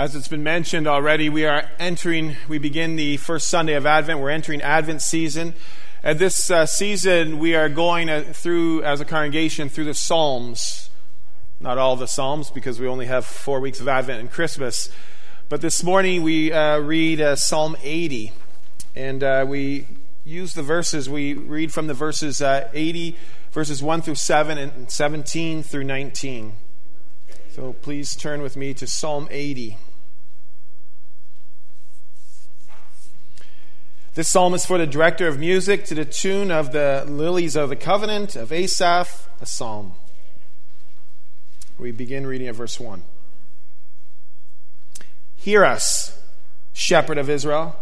As it's been mentioned already, we begin the first Sunday of Advent. We're entering Advent season. At this season, we are going through, as a congregation, through the Psalms. Not all the Psalms, because we only have 4 weeks of Advent and Christmas. But this morning, we read Psalm 80. And we use the verses, we read from the verses 80, verses 1 through 7, and 17 through 19. So please turn with me to Psalm 80. This psalm is for the director of music to the tune of the Lilies of the Covenant of Asaph, a psalm. We begin reading at verse 1. Hear us, shepherd of Israel.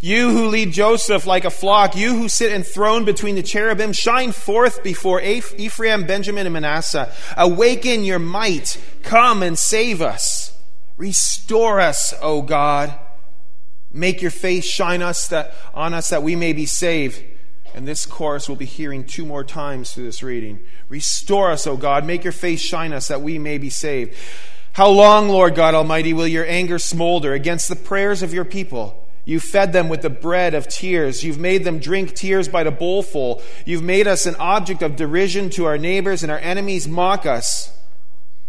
You who lead Joseph like a flock, you who sit enthroned between the cherubim, shine forth before Ephraim, Benjamin, and Manasseh. Awaken your might. Come and save us. Restore us, O God. Make your face shine on us that we may be saved. And this chorus we'll be hearing two more times through this reading. Restore us, O God. Make your face shine us that we may be saved. How long, Lord God Almighty, will your anger smolder against the prayers of your people? You fed them with the bread of tears. You've made them drink tears by the bowlful. You've made us an object of derision to our neighbors, and our enemies mock us.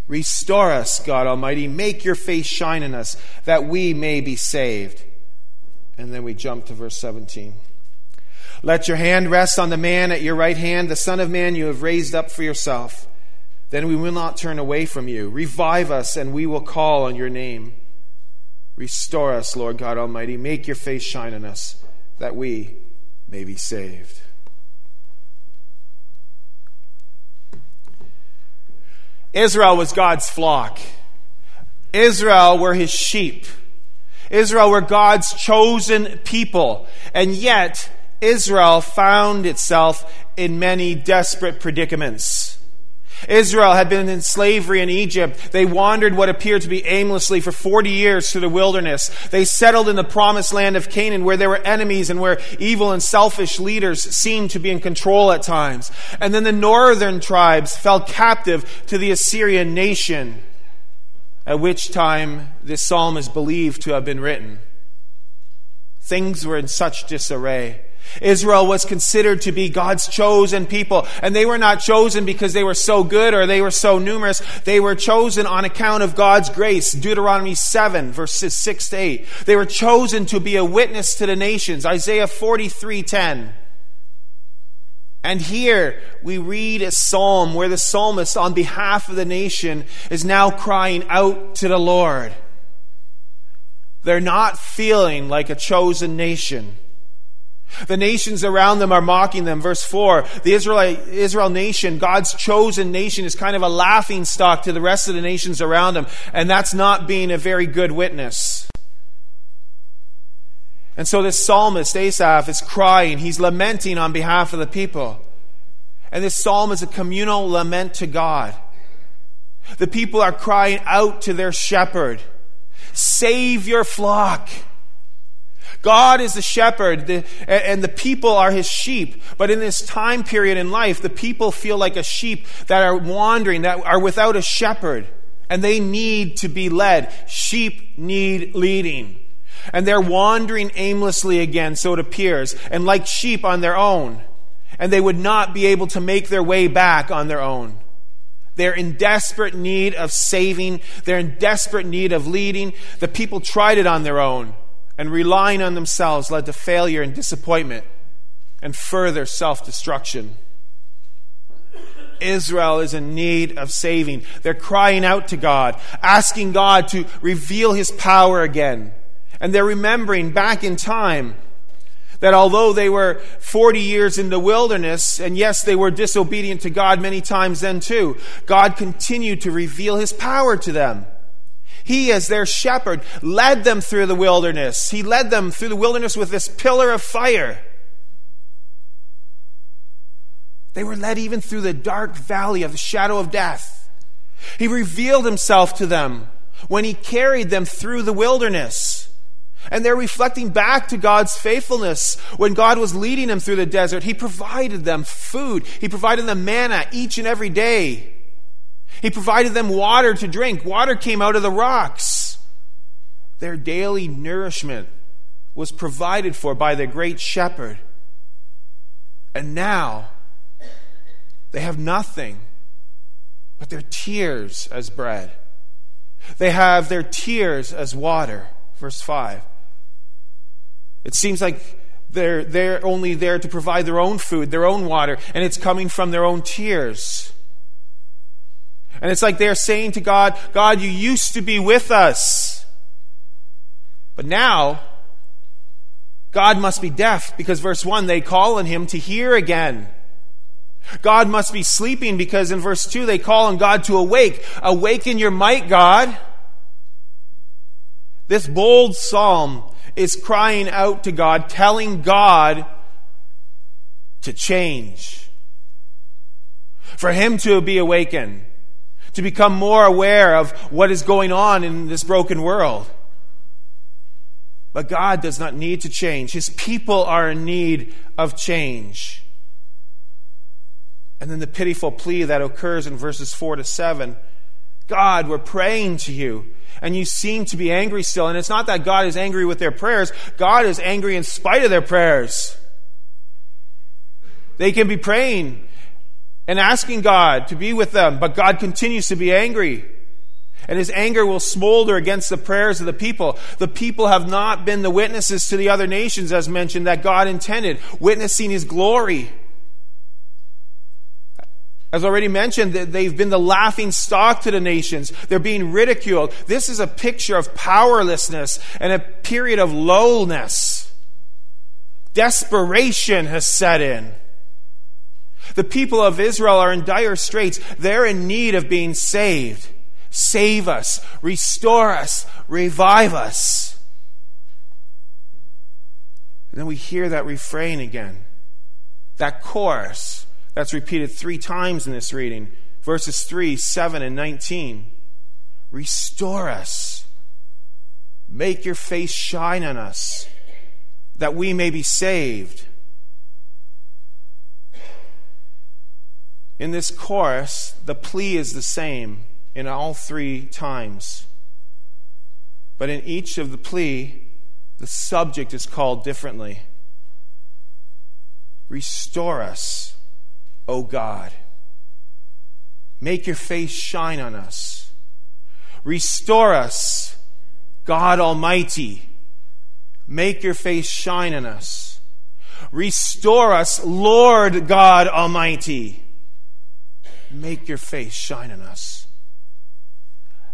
Restore us, God Almighty. Make your face shine on us, that we may be saved. And then we jump to verse 17. Let your hand rest on the man at your right hand, the Son of Man you have raised up for yourself. Then we will not turn away from you. Revive us, and we will call on your name. Restore us, Lord God Almighty. Make your face shine on us, that we may be saved. Israel was God's flock. Israel were his sheep. Israel were God's chosen people. And yet, Israel found itself in many desperate predicaments. Israel had been in slavery in Egypt. They wandered what appeared to be aimlessly for 40 years through the wilderness. They settled in the promised land of Canaan, where there were enemies and where evil and selfish leaders seemed to be in control at times. And then the northern tribes fell captive to the Assyrian nation, at which time this psalm is believed to have been written. Things were in such disarray. Israel was considered to be God's chosen people. And they were not chosen because they were so good or they were so numerous. They were chosen on account of God's grace. Deuteronomy 7, verses 6 to 8. They were chosen to be a witness to the nations. Isaiah 43, 10. And here we read a psalm where the psalmist, on behalf of the nation, is now crying out to the Lord. They're not feeling like a chosen nation. The nations around them are mocking them. Verse 4, the Israel nation, God's chosen nation, is kind of a laughing stock to the rest of the nations around them. And that's not being a very good witness. And so this psalmist, Asaph, is crying. He's lamenting on behalf of the people. And this psalm is a communal lament to God. The people are crying out to their shepherd. Save your flock. God is the shepherd, and the people are his sheep. But in this time period in life, the people feel like a sheep that are wandering, that are without a shepherd. And they need to be led. Sheep need leading. And they're wandering aimlessly again, so it appears, and like sheep on their own. And they would not be able to make their way back on their own. They're in desperate need of saving. They're in desperate need of leading. The people tried it on their own, and relying on themselves led to failure and disappointment and further self-destruction. Israel is in need of saving. They're crying out to God, asking God to reveal his power again. And they're remembering back in time that although they were 40 years in the wilderness, and yes, they were disobedient to God many times then too, God continued to reveal his power to them. He, as their shepherd, led them through the wilderness. He led them through the wilderness with this pillar of fire. They were led even through the dark valley of the shadow of death. He revealed himself to them when he carried them through the wilderness. And they're reflecting back to God's faithfulness. When God was leading them through the desert, he provided them food. He provided them manna each and every day. He provided them water to drink. Water came out of the rocks. Their daily nourishment was provided for by the great shepherd. And now they have nothing but their tears as bread. They have their tears as water. Verse 5. It seems like they're only there to provide their own food, their own water, and it's coming from their own tears. And it's like they're saying to God, God, you used to be with us. But now, God must be deaf, because verse 1, they call on him to hear again. God must be sleeping, because in verse 2, they call on God to awake. Awaken your might, God. This bold psalm is crying out to God, telling God to change, for him to be awakened, to become more aware of what is going on in this broken world. But God does not need to change. His people are in need of change. And then the pitiful plea that occurs in verses 4 to 7. God, we're praying to you, and you seem to be angry still. And it's not that God is angry with their prayers. God is angry in spite of their prayers. They can be praying and asking God to be with them, but God continues to be angry. And his anger will smolder against the prayers of the people. The people have not been the witnesses to the other nations, as mentioned, that God intended, witnessing his glory. As already mentioned, they've been the laughing stock to the nations. They're being ridiculed. This is a picture of powerlessness and a period of lowness. Desperation has set in. The people of Israel are in dire straits. They're in need of being saved. Save us, restore us, revive us. And then we hear that refrain again, that chorus that's repeated 3 times in this reading, verses 3, 7, and 19. Restore us, make your face shine on us, that we may be saved. In this chorus, the plea is the same in all 3 times. But in each of the plea, the subject is called differently. Restore us, O God. Make your face shine on us. Restore us, God Almighty. Make your face shine on us. Restore us, Lord God Almighty. Make your face shine on us.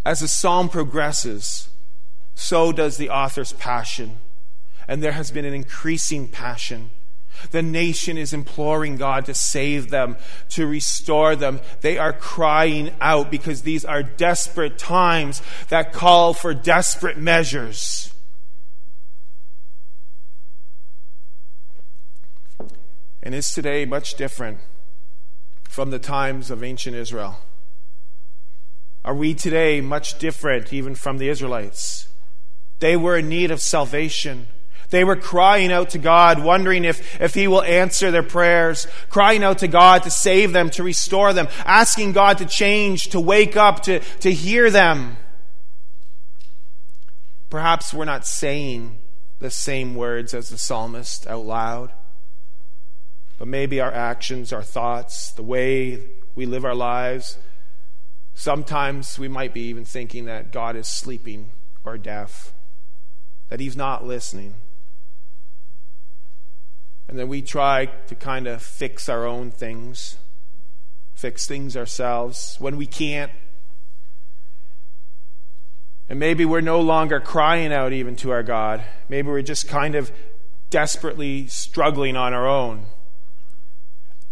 As the psalm progresses, so does the author's passion. And there has been an increasing passion. The nation is imploring God to save them, to restore them. They are crying out because these are desperate times that call for desperate measures. And is today much different from the times of ancient Israel? Are we today much different even from the Israelites? They were in need of salvation. They were crying out to God, wondering if he will answer their prayers, crying out to God to save them, to restore them, asking God to change, to wake up, to hear them. Perhaps we're not saying the same words as the psalmist out loud, but maybe our actions, our thoughts, the way we live our lives. Sometimes we might be even thinking that God is sleeping or deaf, that he's not listening. And then we try to kind of fix our own things, fix things ourselves when we can't. And maybe we're no longer crying out even to our God. Maybe we're just kind of desperately struggling on our own.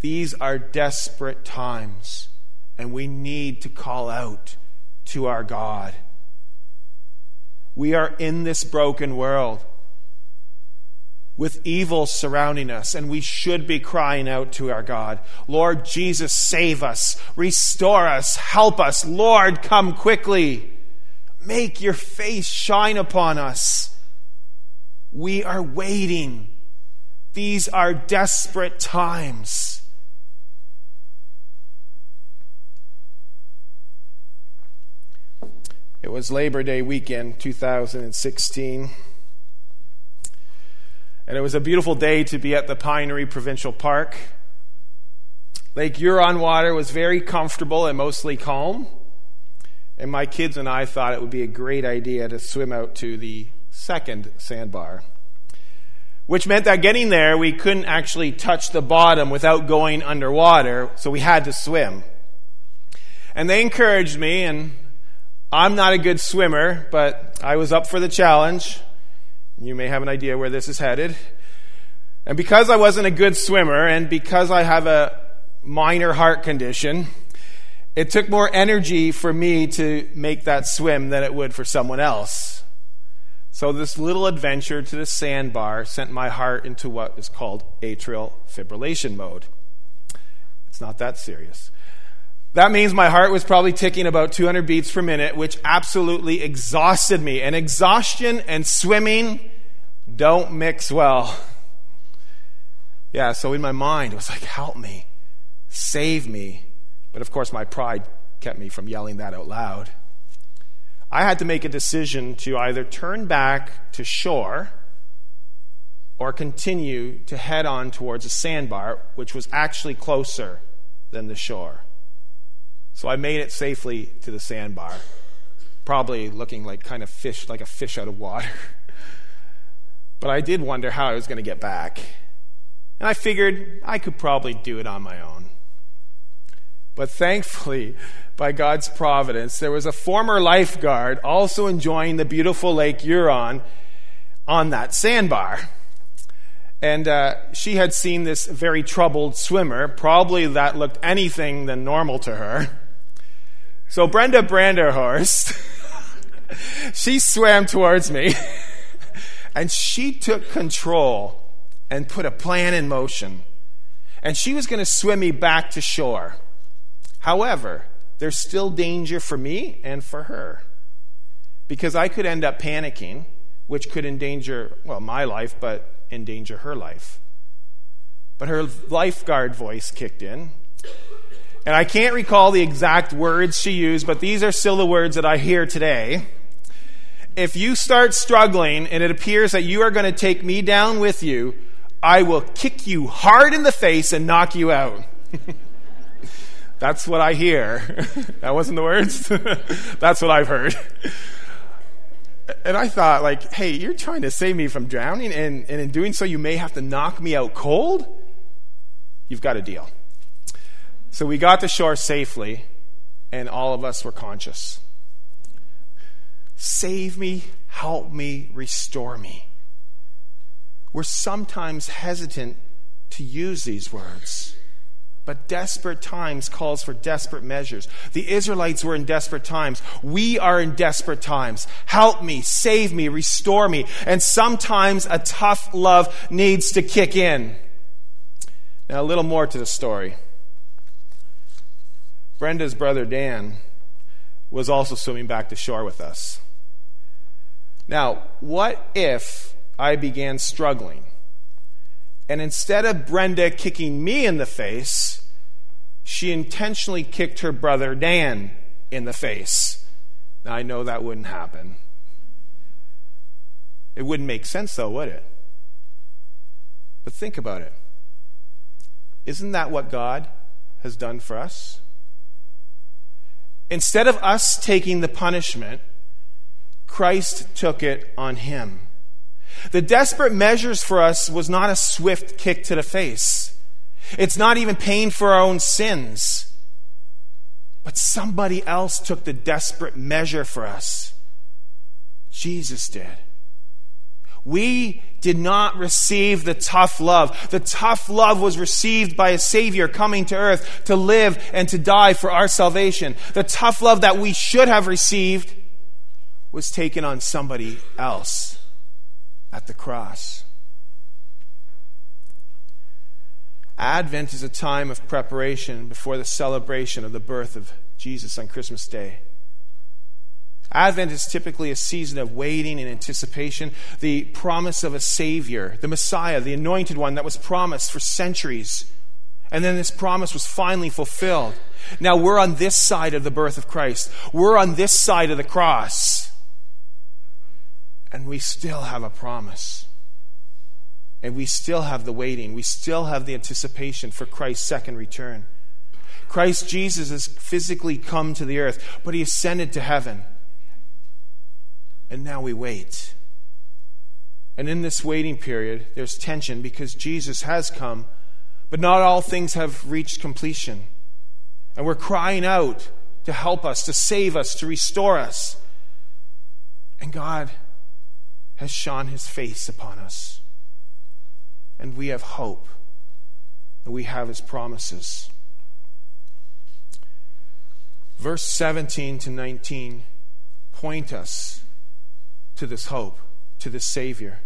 These are desperate times. And we need to call out to our God. We are in this broken world with evil surrounding us, and we should be crying out to our God. Lord Jesus, save us, restore us, help us. Lord, come quickly. Make your face shine upon us. We are waiting. These are desperate times. It was Labor Day weekend, 2016. And it was a beautiful day to be at the Pinery Provincial Park. Lake Huron water was very comfortable and mostly calm. And my kids and I thought it would be a great idea to swim out to the second sandbar, which meant that getting there, we couldn't actually touch the bottom without going underwater, so we had to swim. And they encouraged me, and I'm not a good swimmer, but I was up for the challenge. You may have an idea where this is headed. And because I wasn't a good swimmer, and because I have a minor heart condition, it took more energy for me to make that swim than it would for someone else. So this little adventure to the sandbar sent my heart into what is called atrial fibrillation mode. It's not that serious. That means my heart was probably ticking about 200 beats per minute, which absolutely exhausted me. And exhaustion and swimming don't mix well. Yeah, so in my mind, it was like, help me, save me. But of course, my pride kept me from yelling that out loud. I had to make a decision to either turn back to shore or continue to head on towards a sandbar, which was actually closer than the shore. So I made it safely to the sandbar, probably looking like kind of fish, like a fish out of water. But I did wonder how I was going to get back. And I figured I could probably do it on my own. But thankfully, by God's providence, there was a former lifeguard also enjoying the beautiful Lake Huron on that sandbar. And she had seen this very troubled swimmer, probably that looked anything than normal to her. So Brenda Branderhorst, she swam towards me, and she took control and put a plan in motion. And she was going to swim me back to shore. However, there's still danger for me and for her, because I could end up panicking, which could endanger, well, my life, but endanger her life. But her lifeguard voice kicked in, and I can't recall the exact words she used, but these are still the words that I hear today. If you start struggling and it appears that you are going to take me down with you, I will kick you hard in the face and knock you out. That's what I hear. That wasn't the words. That's what I've heard. And I thought, like, hey, you're trying to save me from drowning, and in doing so, you may have to knock me out cold? You've got a deal. So we got to shore safely, and all of us were conscious. Save me, help me, restore me. We're sometimes hesitant to use these words. But desperate times calls for desperate measures. The Israelites were in desperate times. We are in desperate times. Help me, save me, restore me. And sometimes a tough love needs to kick in. Now, a little more to the story. Brenda's brother Dan was also swimming back to shore with us. Now, what if I began struggling? And instead of Brenda kicking me in the face, she intentionally kicked her brother Dan in the face. Now, I know that wouldn't happen. It wouldn't make sense, though, would it? But think about it. Isn't that what God has done for us? Instead of us taking the punishment, Christ took it on him. The desperate measures for us was not a swift kick to the face. It's not even paying for our own sins. But somebody else took the desperate measure for us. Jesus did. We did not receive the tough love. The tough love was received by a Savior coming to earth to live and to die for our salvation. The tough love that we should have received was taken on somebody else. At the cross. Advent is a time of preparation before the celebration of the birth of Jesus on Christmas Day. Advent is typically a season of waiting and anticipation, the promise of a Savior, the Messiah, the Anointed One that was promised for centuries. And then this promise was finally fulfilled. Now we're on this side of the birth of Christ. We're on this side of the cross. And we still have a promise. And we still have the waiting. We still have the anticipation for Christ's second return. Christ Jesus has physically come to the earth, but he ascended to heaven. And now we wait. And in this waiting period, there's tension because Jesus has come, but not all things have reached completion. And we're crying out to help us, to save us, to restore us. And God has shone his face upon us. And we have hope. And we have his promises. Verse 17 to 19 point us to this hope, to this Savior.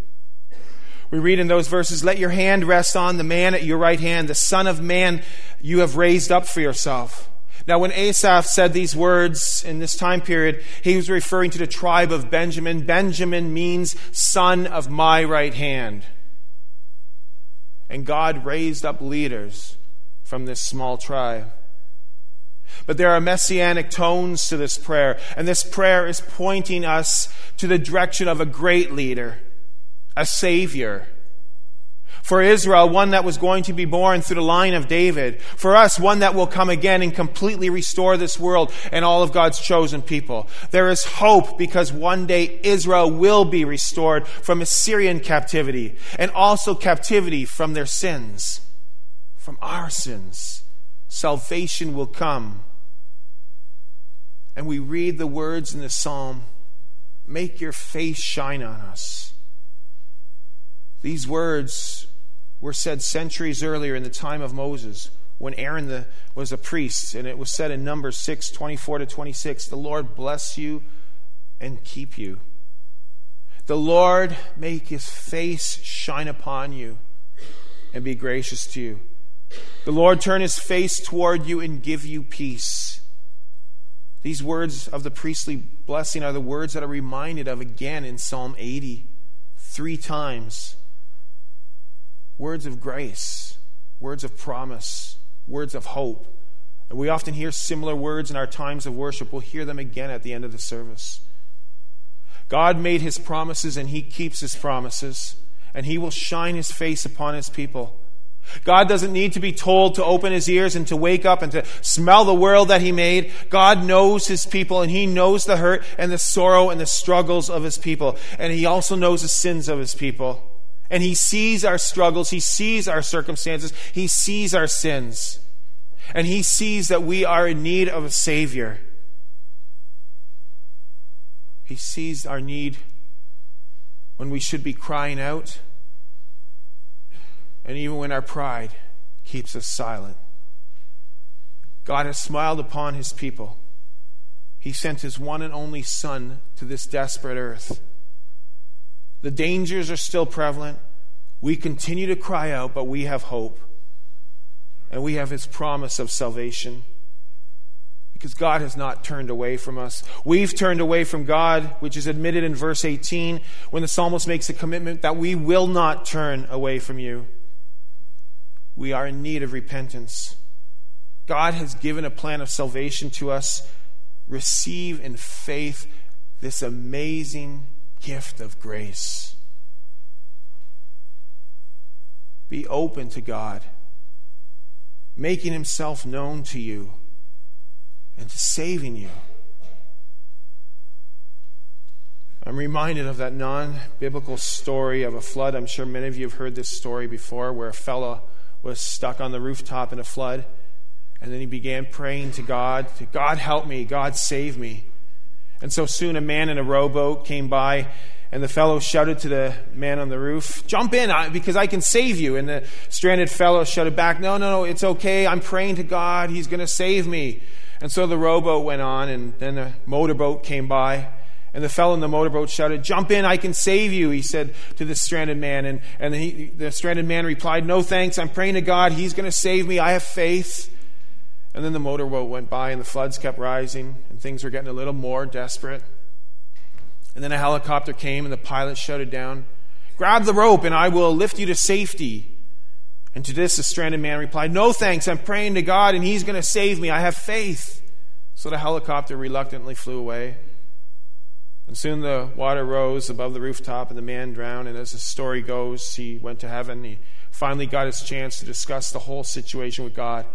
We read in those verses, "Let your hand rest on the man at your right hand, the Son of Man you have raised up for yourself." Now when Asaph said these words in this time period, he was referring to the tribe of Benjamin. Benjamin means son of my right hand. And God raised up leaders from this small tribe. But there are messianic tones to this prayer, and this prayer is pointing us to the direction of a great leader, a Savior. For Israel, one that was going to be born through the line of David. For us, one that will come again and completely restore this world and all of God's chosen people. There is hope because one day Israel will be restored from Assyrian captivity and also captivity from their sins, from our sins. Salvation will come. And we read the words in the psalm, "Make your face shine on us." These words were said centuries earlier in the time of Moses when Aaron was a priest. And it was said in Numbers 6, 24 to 26, "The Lord bless you and keep you. The Lord make his face shine upon you and be gracious to you. The Lord turn his face toward you and give you peace." These words of the priestly blessing are the words that are reminded of again in Psalm 80, 3 times. Words of grace, words of promise, words of hope. And we often hear similar words in our times of worship. We'll hear them again at the end of the service. God made his promises and he keeps his promises, and he will shine his face upon his people. God doesn't need to be told to open his ears and to wake up and to smell the world that he made. God knows his people, and he knows the hurt and the sorrow and the struggles of his people. And he also knows the sins of his people. And he sees our struggles. He sees our circumstances. He sees our sins. And he sees that we are in need of a Savior. He sees our need when we should be crying out, and even when our pride keeps us silent. God has smiled upon his people. He sent his one and only Son to this desperate earth. The dangers are still prevalent. We continue to cry out, but we have hope. And we have his promise of salvation. Because God has not turned away from us. We've turned away from God, which is admitted in verse 18, when the psalmist makes a commitment that we will not turn away from you. We are in need of repentance. God has given a plan of salvation to us. Receive in faith this amazing gift of grace. Be open to God, making himself known to you and to saving you. I'm reminded of that non-biblical story of a flood. I'm sure many of you have heard this story before, where a fellow was stuck on the rooftop in a flood, and then he began praying to God, "God help me, God save me." And so soon a man in a rowboat came by, and the fellow shouted to the man on the roof, "Jump in, because I can save you." And the stranded fellow shouted back, No, it's okay, I'm praying to God, he's going to save me." And so the rowboat went on, and then the motorboat came by, and the fellow in the motorboat shouted, "Jump in, I can save you," he said to the stranded man. And the stranded man replied, "No thanks, I'm praying to God. He's going to save me. I have faith." And then the motorboat went by, and the floods kept rising, and things were getting a little more desperate. And then a helicopter came, and the pilot shouted down, "Grab the rope, and I will lift you to safety." And to this the stranded man replied, "No thanks, I'm praying to God and he's going to save me. I have faith." So the helicopter reluctantly flew away. And soon the water rose above the rooftop and the man drowned. And as the story goes, he went to heaven. He finally got his chance to discuss the whole situation with God,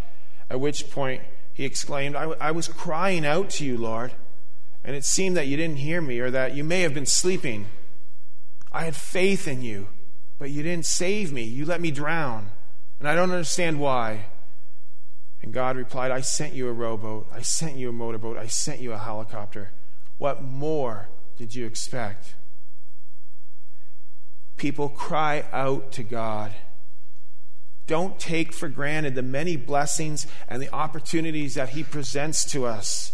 at which point he exclaimed, I was crying out to you, Lord, and it seemed that you didn't hear me, or that you may have been sleeping. I had faith in you, but you didn't save me. You let me drown, and I don't understand why." And God replied, "I sent you a rowboat. I sent you a motorboat. I sent you a helicopter. What more did you expect?" People cry out to God. Don't take for granted the many blessings and the opportunities that he presents to us.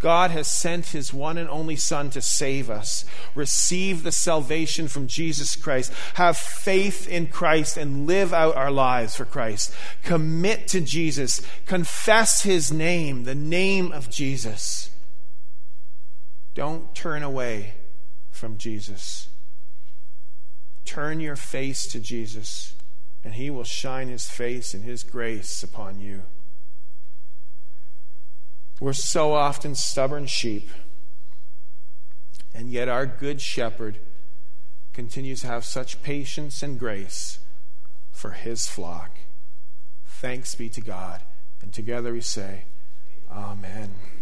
God has sent his one and only Son to save us. Receive the salvation from Jesus Christ. Have faith in Christ and live out our lives for Christ. Commit to Jesus. Confess his name, the name of Jesus. Don't turn away from Jesus. Turn your face to Jesus, and he will shine his face and his grace upon you. We're so often stubborn sheep, and yet our good shepherd continues to have such patience and grace for his flock. Thanks be to God. And together we say, Amen.